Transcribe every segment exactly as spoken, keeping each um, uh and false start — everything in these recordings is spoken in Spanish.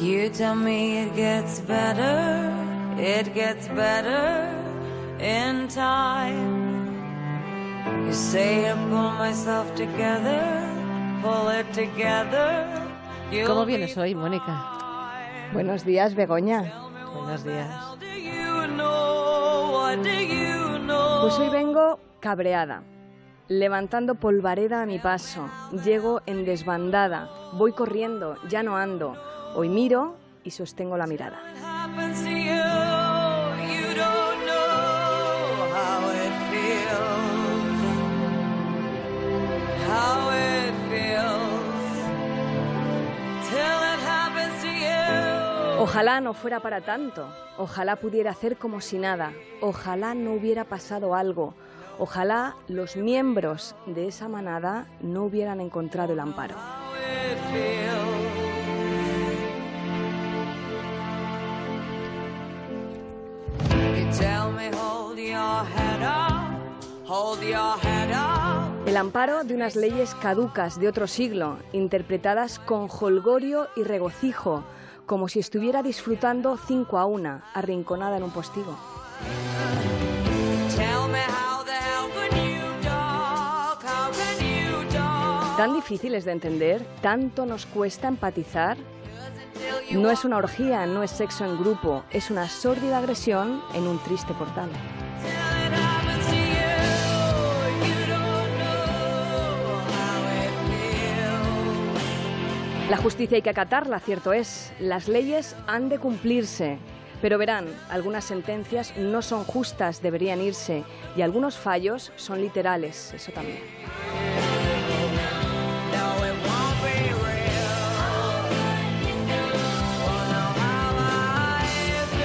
You tell me it gets better, it gets better in time. You say I pull myself together, pull it together. ¿Cómo vienes hoy, Mónica? Buenos días, Begoña. Buenos días. Pues hoy vengo cabreada, levantando polvareda a mi paso. Llego en desbandada, voy corriendo, ya no ando. Hoy miro y sostengo la mirada. Ojalá no fuera para tanto, ojalá pudiera hacer como si nada, ojalá no hubiera pasado algo, ojalá los miembros de esa manada no hubieran encontrado el amparo. El amparo de unas leyes caducas de otro siglo, interpretadas con jolgorio y regocijo, como si estuviera disfrutando cinco a una, arrinconada en un postigo. Tan difíciles de entender, tanto nos cuesta empatizar. No es una orgía, no es sexo en grupo, es una sórdida agresión en un triste portal. La justicia hay que acatarla, cierto es. Las leyes han de cumplirse. Pero verán, algunas sentencias no son justas, deberían irse. Y algunos fallos son literales, eso también.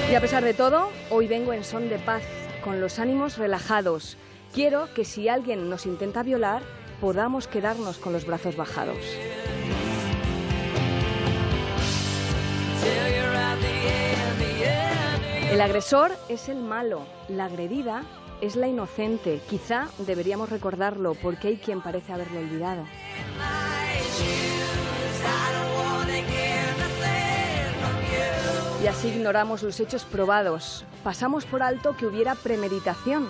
Y a pesar de todo, hoy vengo en son de paz, con los ánimos relajados. Quiero que si alguien nos intenta violar, podamos quedarnos con los brazos bajados. El agresor es el malo, la agredida es la inocente. Quizá deberíamos recordarlo, porque hay quien parece haberlo olvidado. Y así ignoramos los hechos probados, pasamos por alto que hubiera premeditación,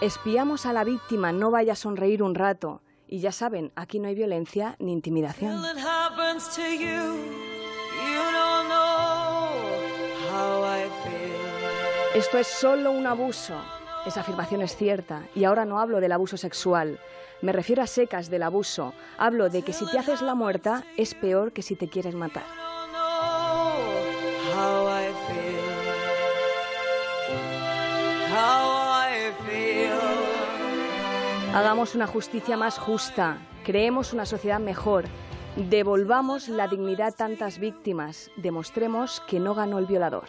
espiamos a la víctima, no vaya a sonreír un rato. Y ya saben, aquí no hay violencia ni intimidación. Esto es solo un abuso. Esa afirmación es cierta, y ahora no hablo del abuso sexual. Me refiero a secas del abuso. Hablo de que si te haces la muerta es peor que si te quieres matar. Hagamos una justicia más justa, creemos una sociedad mejor, devolvamos la dignidad a tantas víctimas, demostremos que no ganó el violador.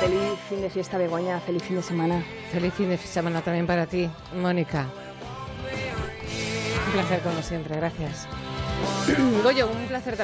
Feliz fin de fiesta, Begoña, feliz fin de semana. Feliz fin de semana también para ti, Mónica. Un placer como siempre, gracias. Goyo, un placer también.